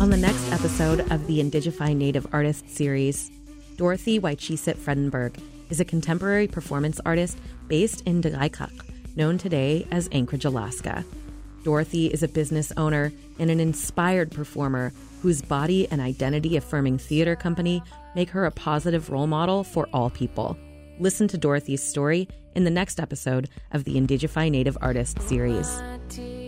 On the next episode of the Indigify Native Artist Series, Dorothy Wachisit-Fredenberg is a contemporary performance artist based in Degaykak, known today as Anchorage, Alaska. Dorothy is a business owner and an inspired performer whose body and identity-affirming theater company make her a positive role model for all people. Listen to Dorothy's story in the next episode of the Indigify Native Artist Series.